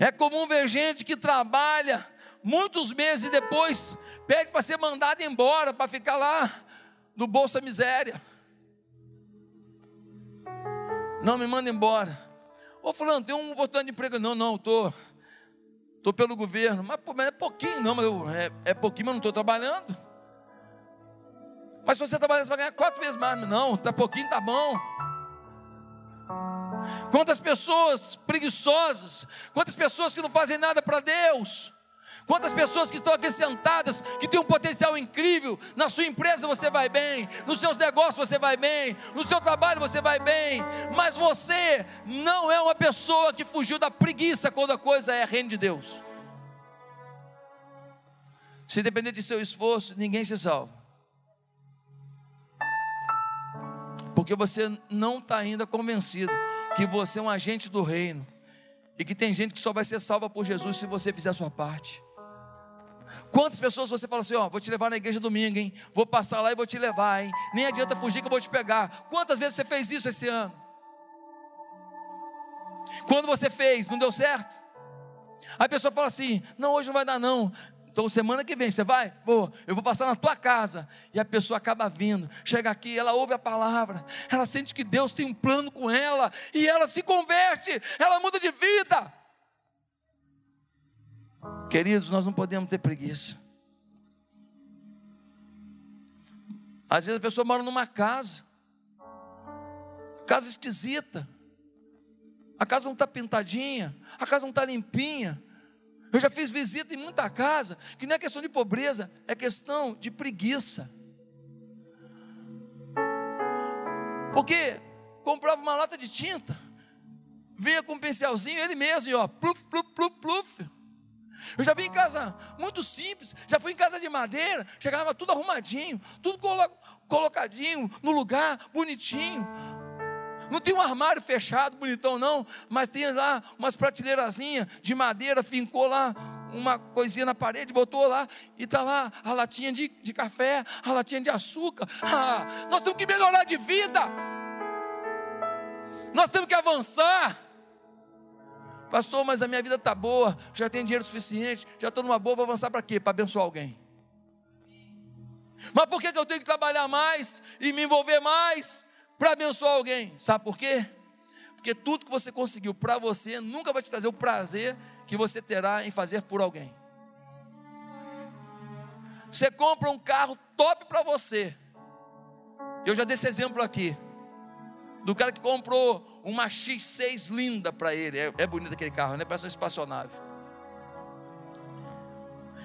É comum ver gente que trabalha muitos meses e depois pede para ser mandado embora, para ficar lá no Bolsa Miséria. Não, me manda embora. Ô fulano, tem um botão de emprego. Não, estou pelo governo. Mas, pô, mas é pouquinho, não, mas é pouquinho, mas não estou trabalhando. Mas se você trabalhar, você vai ganhar 4 vezes mais. Não, tá pouquinho, tá bom. Quantas pessoas preguiçosas, quantas pessoas que não fazem nada para Deus, quantas pessoas que estão aqui sentadas, que têm um potencial incrível. Na sua empresa você vai bem, nos seus negócios você vai bem, no seu trabalho você vai bem, mas você não é uma pessoa que fugiu da preguiça quando a coisa é reino de Deus. Se depender de seu esforço, ninguém se salva, porque você não está ainda convencido que você é um agente do reino, e que tem gente que só vai ser salva por Jesus se você fizer a sua parte. Quantas pessoas você fala assim, vou te levar na igreja domingo, hein? Vou passar lá e vou te levar, hein? Nem adianta fugir que eu vou te pegar. Quantas vezes você fez isso esse ano? Quando você fez, não deu certo? Aí a pessoa fala assim, não, hoje não vai dar não. Então semana que vem você vai? Vou, eu vou passar na tua casa. E a pessoa acaba vindo, chega aqui, ela ouve a palavra, ela sente que Deus tem um plano com ela, e ela se converte, ela muda de vida. Queridos, nós não podemos ter preguiça. Às vezes a pessoa mora numa casa esquisita, a casa não está pintadinha, a casa não está limpinha. Eu já fiz visita em muita casa, que não é questão de pobreza, é questão de preguiça. Porque comprava uma lata de tinta, vinha com um pincelzinho, ele mesmo, pluf, pluf, pluf, pluf. Eu já vim em casa muito simples, já fui em casa de madeira, chegava tudo arrumadinho, tudo colocadinho no lugar, bonitinho. Não tem um armário fechado, bonitão não, mas tem lá umas prateleirazinhas de madeira, fincou lá uma coisinha na parede, botou lá, e está lá a latinha de café, a latinha de açúcar. Nós temos que melhorar de vida, nós temos que avançar. Pastor, mas a minha vida está boa, já tenho dinheiro suficiente, já estou numa boa, vou avançar para quê? Para abençoar alguém. Mas por que eu tenho que trabalhar mais e me envolver mais para abençoar alguém? Sabe por quê? Porque tudo que você conseguiu para você nunca vai te trazer o prazer que você terá em fazer por alguém. Você compra um carro top para você. Eu já dei esse exemplo aqui do cara que comprou uma X6 linda para ele. É bonito aquele carro, né? Parece uma espaçonave.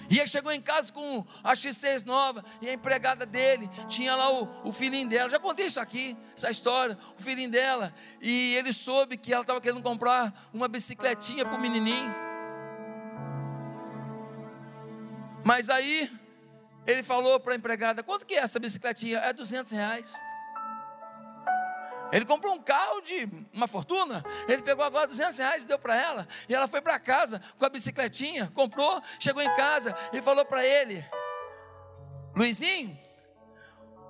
E ele chegou em casa com a X6 nova, e a empregada dele tinha lá o filhinho dela. Já contei isso aqui, essa história, o filhinho dela. E ele soube que ela estava querendo comprar uma bicicletinha para o menininho. Mas aí ele falou para a empregada: quanto que é essa bicicletinha? É R$200. Ele comprou um carro de uma fortuna, ele pegou agora R$200 e deu para ela, e ela foi para casa com a bicicletinha, comprou, chegou em casa e falou para ele: Luizinho,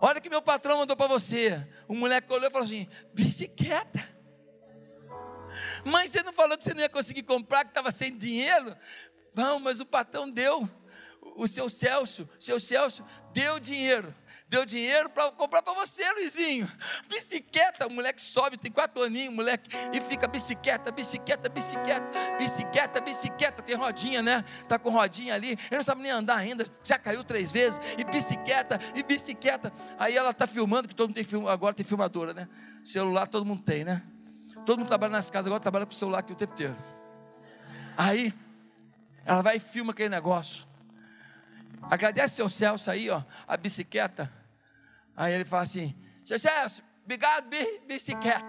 olha que meu patrão mandou para você. O moleque olhou e falou assim: bicicleta? Mas você não falou que você não ia conseguir comprar, que estava sem dinheiro? Não, mas o patrão deu, o seu Celso deu dinheiro. Deu dinheiro para comprar para você, Luizinho. Bicicleta, o moleque sobe, tem 4 aninhos, moleque, e fica bicicleta, tem rodinha, né? Tá com rodinha ali, ele não sabe nem andar ainda, já caiu 3 vezes, e bicicleta. Aí ela tá filmando, que todo mundo tem filme, agora tem filmadora, né? Celular todo mundo tem, né? Todo mundo trabalha nas casas, agora trabalha com o celular aqui o tempo inteiro. Aí, ela vai e filma aquele negócio. Agradece seu Celso aí, ó, a bicicleta. Aí ele fala assim: seu Celso, obrigado, bicicleta.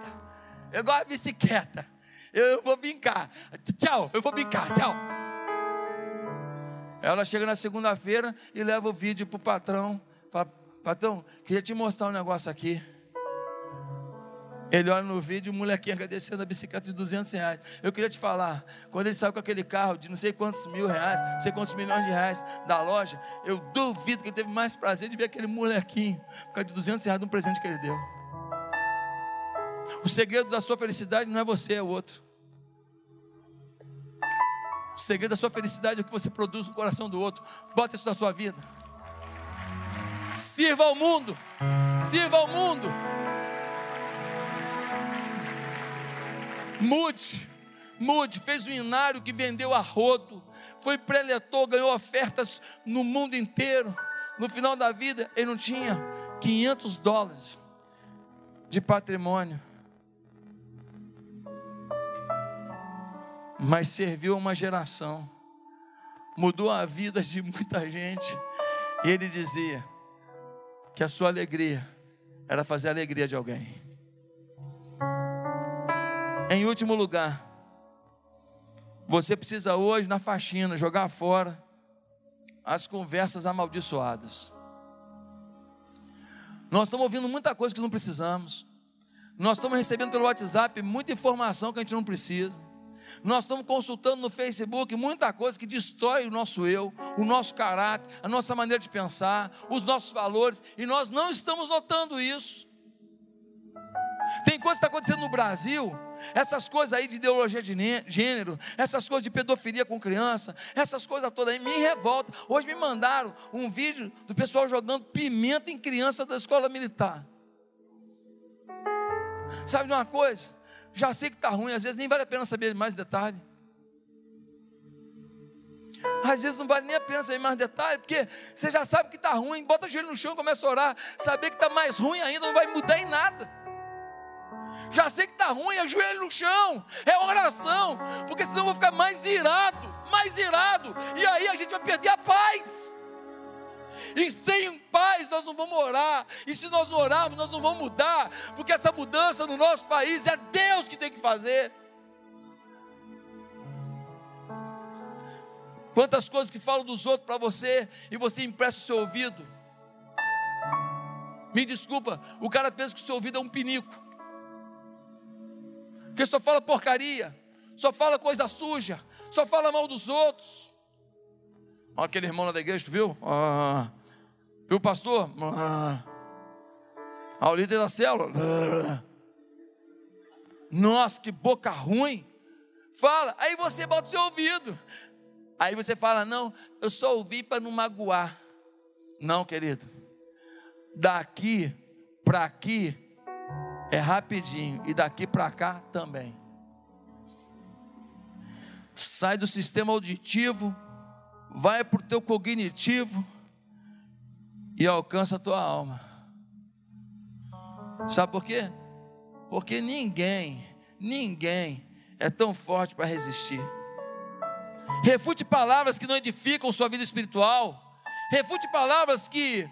Eu gosto de bicicleta. Eu vou brincar. Tchau, eu vou brincar, tchau. Ela chega na segunda-feira e leva o vídeo para o patrão. Fala: patrão, queria te mostrar um negócio aqui. Ele olha no vídeo, o molequinho agradecendo a bicicleta de R$200. Eu queria te falar, quando ele saiu com aquele carro de não sei quantos mil reais, não sei quantos milhões de reais da loja, eu duvido que ele teve mais prazer de ver aquele molequinho por causa de R$200 de um presente que ele deu. O segredo da sua felicidade não é você, é o outro. O segredo da sua felicidade é o que você produz no coração do outro. Bota isso na sua vida. Sirva ao mundo. Sirva ao mundo. Mude, fez um inário que vendeu a rodo, foi preletor, ganhou ofertas no mundo inteiro. No final da vida, ele não tinha $500 de patrimônio, mas serviu a uma geração, mudou a vida de muita gente. E ele dizia que a sua alegria era fazer a alegria de alguém. Em último lugar, você precisa hoje na faxina jogar fora as conversas amaldiçoadas. Nós estamos ouvindo muita coisa que não precisamos. Nós estamos recebendo pelo WhatsApp muita informação que a gente não precisa. Nós estamos consultando no Facebook muita coisa que destrói o nosso eu, o nosso caráter, a nossa maneira de pensar, os nossos valores, e nós não estamos notando isso. Tem coisa que está acontecendo no Brasil, essas coisas aí de ideologia de gênero, essas coisas de pedofilia com criança, essas coisas todas aí me revoltam. Hoje me mandaram um vídeo do pessoal jogando pimenta em criança da escola militar. Sabe de uma coisa? Já sei que está ruim, às vezes nem vale a pena saber mais detalhe. Às vezes não vale nem a pena saber mais detalhe, porque você já sabe que está ruim, bota o joelho no chão e começa a orar. Saber que está mais ruim ainda não vai mudar em nada. Já sei que está ruim, é joelho no chão, é oração, porque senão eu vou ficar mais irado, e aí a gente vai perder a paz. E sem paz nós não vamos orar, e se nós não orarmos, nós não vamos mudar, porque essa mudança no nosso país é Deus que tem que fazer. Quantas coisas que falam dos outros para você e você empresta o seu ouvido. Me desculpa, o cara pensa que o seu ouvido é um pinico, porque só fala porcaria, só fala coisa suja, só fala mal dos outros. Olha aquele irmão lá da igreja, tu viu? Ah, viu o pastor? Ah, o líder da célula? Ah. Nossa, que boca ruim. Fala, aí você bota o seu ouvido. Aí você fala, não, eu só ouvi para não magoar. Não, querido. Daqui para aqui é rapidinho. E daqui para cá também. Sai do sistema auditivo, vai para o teu cognitivo e alcança a tua alma. Sabe por quê? Porque ninguém é tão forte para resistir. Refute palavras que não edificam sua vida espiritual. Refute palavras que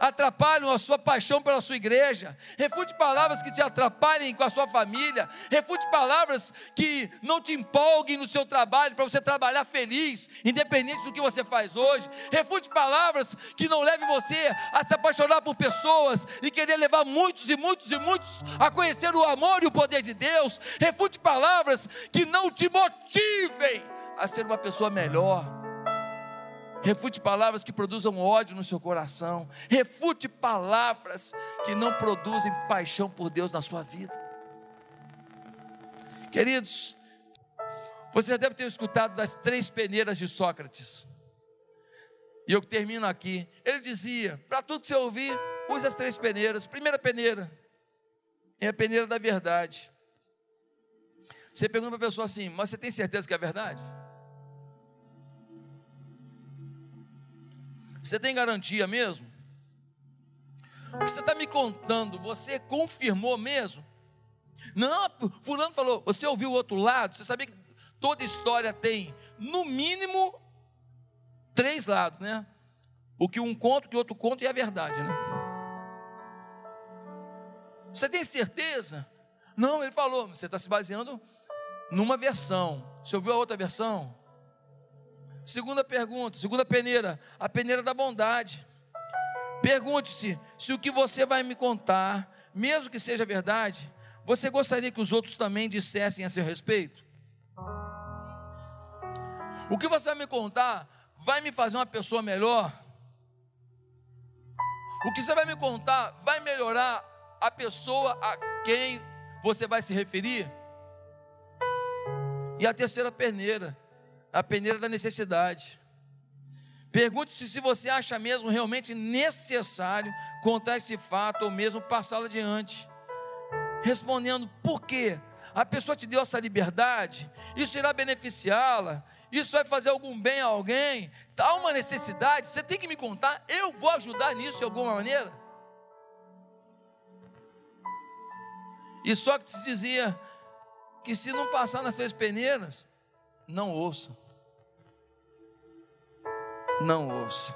atrapalham a sua paixão pela sua igreja. Refute palavras que te atrapalhem com a sua família. Refute palavras que não te empolguem no seu trabalho, para você trabalhar feliz, independente do que você faz hoje. Refute palavras que não levem você a se apaixonar por pessoas e querer levar muitos e muitos e muitos a conhecer o amor e o poder de Deus. Refute palavras que não te motivem a ser uma pessoa melhor. Refute palavras que produzam ódio no seu coração. Refute palavras que não produzem paixão por Deus na sua vida. Queridos, você já deve ter escutado das 3 peneiras de Sócrates. E eu termino aqui. Ele dizia, para tudo que você ouvir, use as 3 peneiras. Primeira peneira é a peneira da verdade. Você pergunta para a pessoa assim, mas você tem certeza que é verdade? Você tem garantia mesmo? O que você está me contando, você confirmou mesmo? Não, fulano falou, você ouviu o outro lado? Você sabia que toda história tem, no mínimo, 3 lados, né? O que um conta, o que outro conta e a verdade, né? Você tem certeza? Não, ele falou, você está se baseando numa versão. Você ouviu a outra versão? Segunda pergunta, segunda peneira, a peneira da bondade. Pergunte-se, se o que você vai me contar, mesmo que seja verdade, você gostaria que os outros também dissessem a seu respeito? O que você vai me contar vai me fazer uma pessoa melhor? O que você vai me contar vai melhorar a pessoa a quem você vai se referir? E a terceira peneira, a peneira da necessidade. Pergunte-se se você acha mesmo realmente necessário contar esse fato ou mesmo passá-lo adiante, respondendo por quê? A pessoa te deu essa liberdade, isso irá beneficiá-la, isso vai fazer algum bem a alguém, há uma necessidade, você tem que me contar, eu vou ajudar nisso de alguma maneira. E Sócrates dizia que se não passar nas 3 peneiras, não ouça. Não ouça.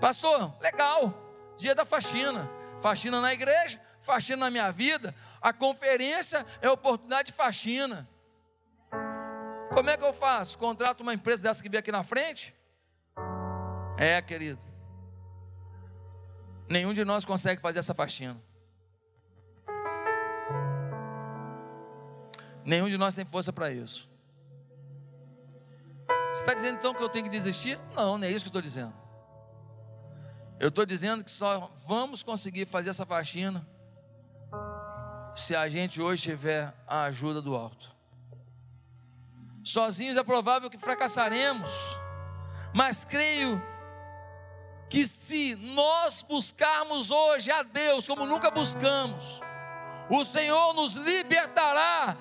Pastor, legal. Dia da faxina. Faxina na igreja, faxina na minha vida. A conferência é oportunidade de faxina. Como é que eu faço? Contrato uma empresa dessa que vem aqui na frente? É, querido. Nenhum de nós consegue fazer essa faxina. Nenhum de nós tem força para isso. Você está dizendo então que eu tenho que desistir? Não, não é isso que eu estou dizendo. Eu estou dizendo que só vamos conseguir fazer essa faxina se a gente hoje tiver a ajuda do alto. Sozinhos é provável que fracassaremos, mas creio que se nós buscarmos hoje a Deus como nunca buscamos, o Senhor nos libertará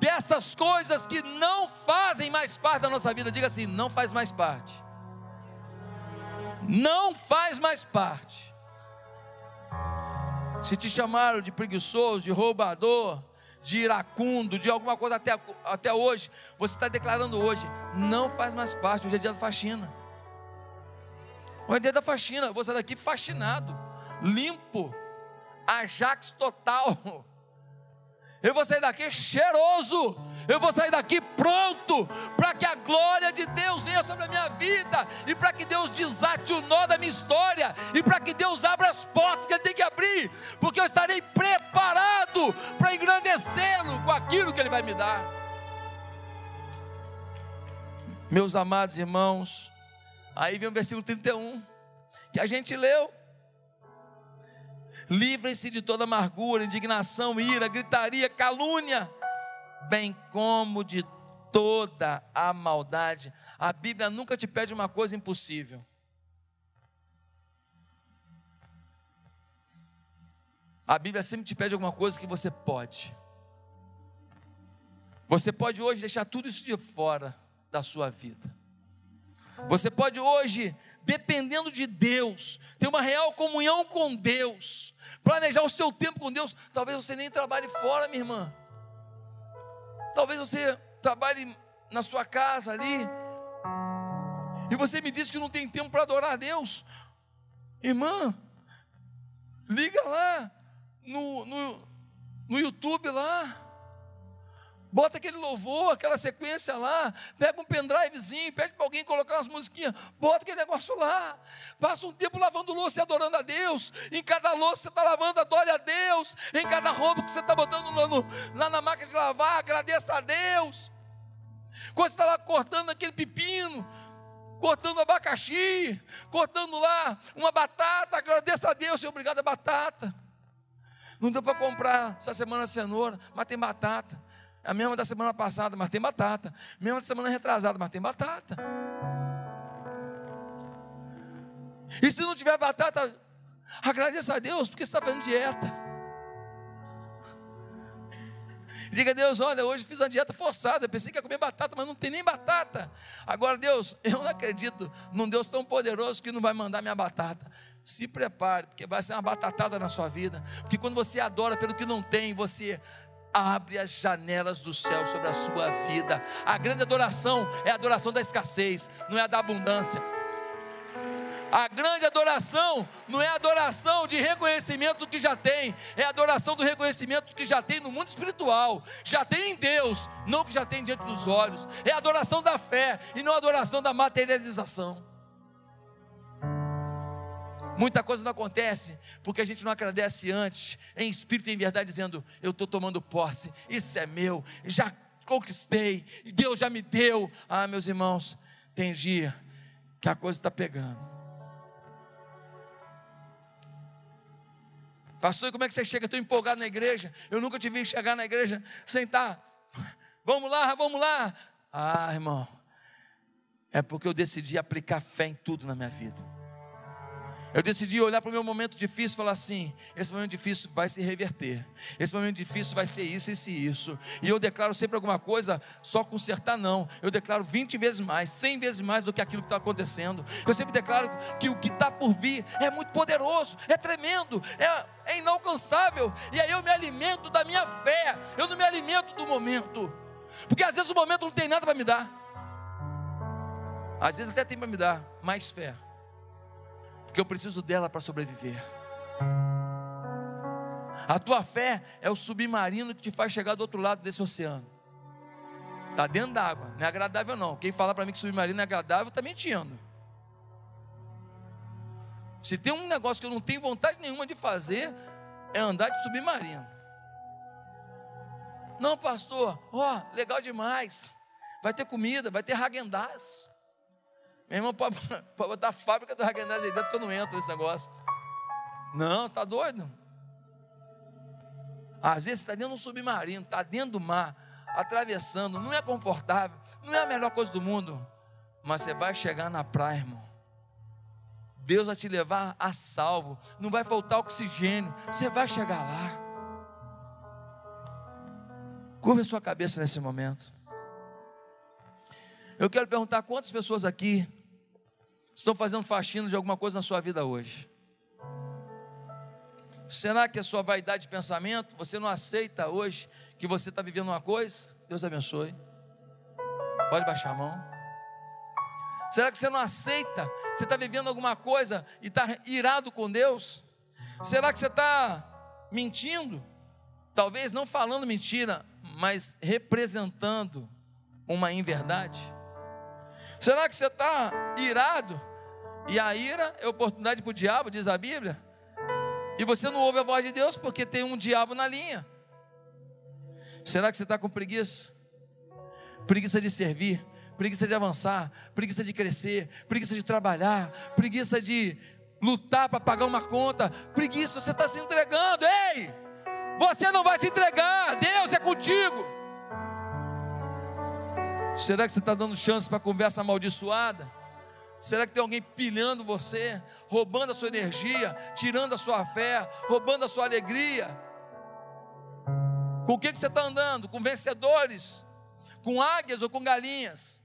dessas coisas que não fazem mais parte da nossa vida. Diga assim, não faz mais parte. Não faz mais parte. Se te chamaram de preguiçoso, de roubador, de iracundo, de alguma coisa até hoje, você está declarando hoje, não faz mais parte. Hoje é dia da faxina. Hoje é dia da faxina. Eu vou sair daqui faxinado, limpo, Ajax total. Eu vou sair daqui cheiroso, eu vou sair daqui pronto, para que a glória de Deus venha sobre a minha vida, e para que Deus desate o nó da minha história, e para que Deus abra as portas que Ele tem que abrir, porque eu estarei preparado para engrandecê-lo com aquilo que Ele vai me dar. Meus amados irmãos, aí vem o versículo 31, que a gente leu: livrem-se de toda amargura, indignação, ira, gritaria, calúnia, bem como de toda a maldade. A Bíblia nunca te pede uma coisa impossível. A Bíblia sempre te pede alguma coisa que você pode. Você pode hoje deixar tudo isso de fora da sua vida. Você pode hoje, dependendo de Deus, ter uma real comunhão com Deus, planejar o seu tempo com Deus. Talvez você nem trabalhe fora, minha irmã. Talvez você trabalhe na sua casa ali, e você me diz que não tem tempo para adorar a Deus. Irmã, liga lá no YouTube lá, bota aquele louvor, aquela sequência lá, pega um pendrivezinho, pede para alguém colocar umas musiquinhas, bota aquele negócio lá, passa um tempo lavando louça e adorando a Deus. Em cada louça que você está lavando, adore a Deus. Em cada roupa que você está botando lá na máquina de lavar, agradeça a Deus. Quando você está lá cortando aquele pepino, cortando abacaxi, cortando lá uma batata, agradeça a Deus, Senhor, obrigado a batata. Não deu para comprar essa semana cenoura, mas tem batata. A mesma da semana passada, mas tem batata. A mesma da semana retrasada, mas tem batata. E se não tiver batata, agradeça a Deus, porque você está fazendo dieta. Diga a Deus: olha, hoje fiz uma dieta forçada, pensei que ia comer batata, mas não tem nem batata. Agora, Deus, eu não acredito num Deus tão poderoso que não vai mandar minha batata. Se prepare, porque vai ser uma batatada na sua vida. Porque quando você adora pelo que não tem, você abre as janelas do céu sobre a sua vida. A grande adoração é a adoração da escassez, não é a da abundância. A grande adoração não é a adoração de reconhecimento do que já tem, é a adoração do reconhecimento do que já tem no mundo espiritual, já tem em Deus, não o que já tem diante dos olhos. É a adoração da fé e não a adoração da materialização. Muita coisa não acontece porque a gente não agradece antes, em espírito e em verdade, dizendo: eu estou tomando posse, isso é meu, já conquistei, Deus já me deu. Ah, meus irmãos, tem dia que a coisa está pegando. Pastor, como é que você chega tão empolgado na igreja? Eu nunca te vi chegar na igreja sem estar: vamos lá, vamos lá. Ah, irmão, é porque eu decidi aplicar fé em tudo na minha vida. Eu decidi olhar para o meu momento difícil e falar assim: esse momento difícil vai se reverter, esse momento difícil vai ser isso, isso e isso. E eu declaro sempre alguma coisa, só consertar não. Eu declaro 20 vezes mais, 100 vezes mais do que aquilo que está acontecendo. Eu sempre declaro que o que está por vir é muito poderoso, é tremendo, é inalcançável. E aí eu me alimento da minha fé, eu não me alimento do momento. Porque às vezes o momento não tem nada para me dar. Às vezes até tem para me dar mais fé, porque eu preciso dela para sobreviver. A tua fé é o submarino que te faz chegar do outro lado desse oceano. Está dentro d'água, não é agradável não. Quem fala para mim que submarino é agradável está mentindo. Se tem um negócio que eu não tenho vontade nenhuma de fazer, é andar de submarino. Não, pastor, ó, legal demais, vai ter comida, vai ter Häagen-Dazs. Meu irmão, pode botar a fábrica do Häagen-Dazs aí dentro que eu não entro nesse negócio. Não, tá doido? Às vezes você está dentro de um submarino, está dentro do mar, atravessando, não é confortável, não é a melhor coisa do mundo, mas você vai chegar na praia, irmão. Deus vai te levar a salvo, não vai faltar oxigênio, você vai chegar lá. Curva a sua cabeça nesse momento. Eu quero perguntar: quantas pessoas aqui estão fazendo faxina de alguma coisa na sua vida hoje? Será que a sua vaidade de pensamento, você não aceita hoje que você está vivendo uma coisa? Deus abençoe, pode baixar a mão. Será que você não aceita, você está vivendo alguma coisa e está irado com Deus? Será que você está mentindo? talvez não falando mentira, mas representando uma inverdade? Será que você está irado? E a ira é oportunidade para o diabo, diz a Bíblia. E você não ouve a voz de Deus porque tem um diabo na linha. Será que você está com preguiça? Preguiça de servir, preguiça de avançar, preguiça de crescer, preguiça de trabalhar, preguiça de lutar para pagar uma conta, preguiça, você está se entregando. Ei, você não vai se entregar, Deus é contigo. Será que você está dando chance para conversa amaldiçoada? Será que tem alguém pilhando você, roubando a sua energia, tirando a sua fé, roubando a sua alegria? Com o que você está andando? Com vencedores? Com águias ou com galinhas?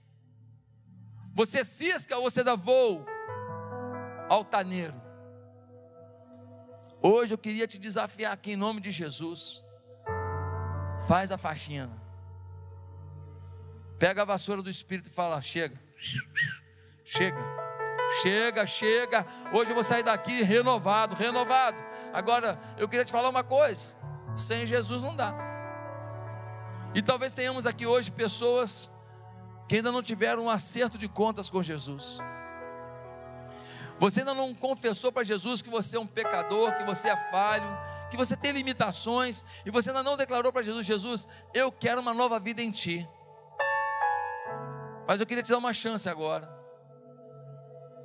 Você cisca ou você dá voo altaneiro? Hoje eu queria te desafiar aqui em nome de Jesus. Faz a faxina. Pega a vassoura do Espírito e fala: chega. Chega, chega, chega. Hoje eu vou sair daqui renovado, renovado. Agora, eu queria te falar uma coisa: sem Jesus não dá. E talvez tenhamos aqui hoje pessoas que ainda não tiveram um acerto de contas com Jesus. Você ainda não confessou para Jesus que você é um pecador, que você é falho, que você tem limitações, e você ainda não declarou para Jesus: Jesus, eu quero uma nova vida em ti. Mas eu queria te dar uma chance agora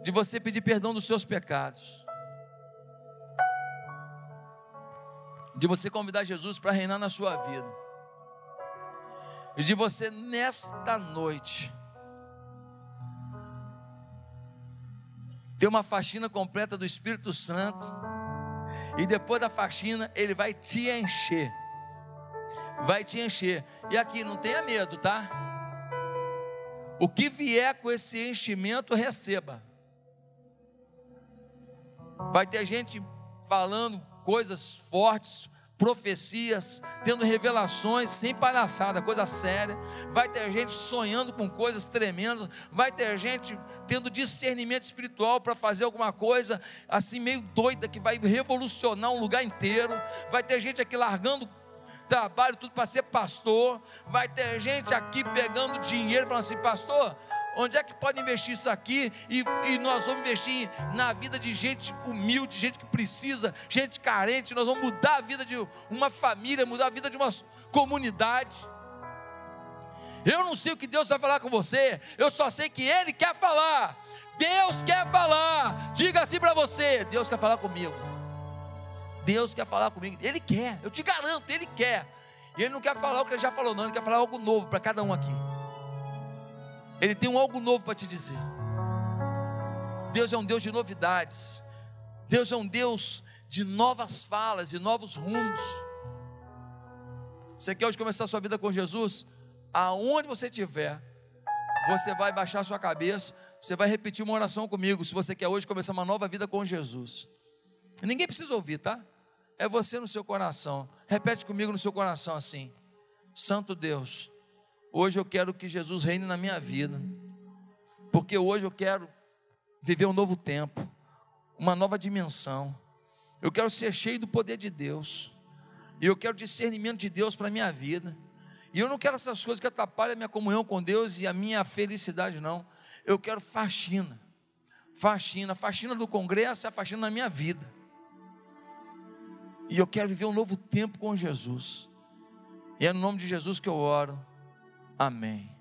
de você pedir perdão dos seus pecados, de você convidar Jesus para reinar na sua vida, e de você nesta noite ter uma faxina completa do Espírito Santo. E depois da faxina Ele vai te encher, vai te encher. E aqui, não tenha medo, tá? O que vier com esse enchimento, receba. Vai ter gente falando coisas fortes, profecias, tendo revelações, sem palhaçada, coisa séria. Vai ter gente sonhando com coisas tremendas. Vai ter gente tendo discernimento espiritual para fazer alguma coisa assim meio doida, que vai revolucionar um lugar inteiro. Vai ter gente aqui largando trabalho, tudo, para ser pastor. Vai ter gente aqui pegando dinheiro, falando assim: pastor, onde é que pode investir isso aqui? E nós vamos investir na vida de gente humilde, gente que precisa, gente carente. Nós vamos mudar a vida de uma família, mudar a vida de uma comunidade. Eu não sei o que Deus vai falar com você, eu só sei que Ele quer falar. Deus quer falar. Diga assim para você: Deus quer falar comigo. Deus quer falar comigo. Ele quer, eu te garanto, Ele quer. E Ele não quer falar o que Ele já falou, não. Ele quer falar algo novo para cada um aqui. Ele tem um algo novo para te dizer. Deus é um Deus de novidades. Deus é um Deus de novas falas e novos rumos. Você quer hoje começar a sua vida com Jesus? Aonde você estiver, você vai baixar sua cabeça, você vai repetir uma oração comigo, se você quer hoje começar uma nova vida com Jesus. Ninguém precisa ouvir, tá? É você no seu coração. Repete comigo no seu coração assim: Santo Deus, hoje eu quero que Jesus reine na minha vida, porque hoje eu quero viver um novo tempo, uma nova dimensão. Eu quero ser cheio do poder de Deus, e eu quero discernimento de Deus para a minha vida, e eu não quero essas coisas que atrapalham a minha comunhão com Deus e a minha felicidade, não. Eu quero faxina, faxina, faxina do congresso, é a faxina na minha vida, e eu quero viver um novo tempo com Jesus. E é no nome de Jesus que eu oro. Amém.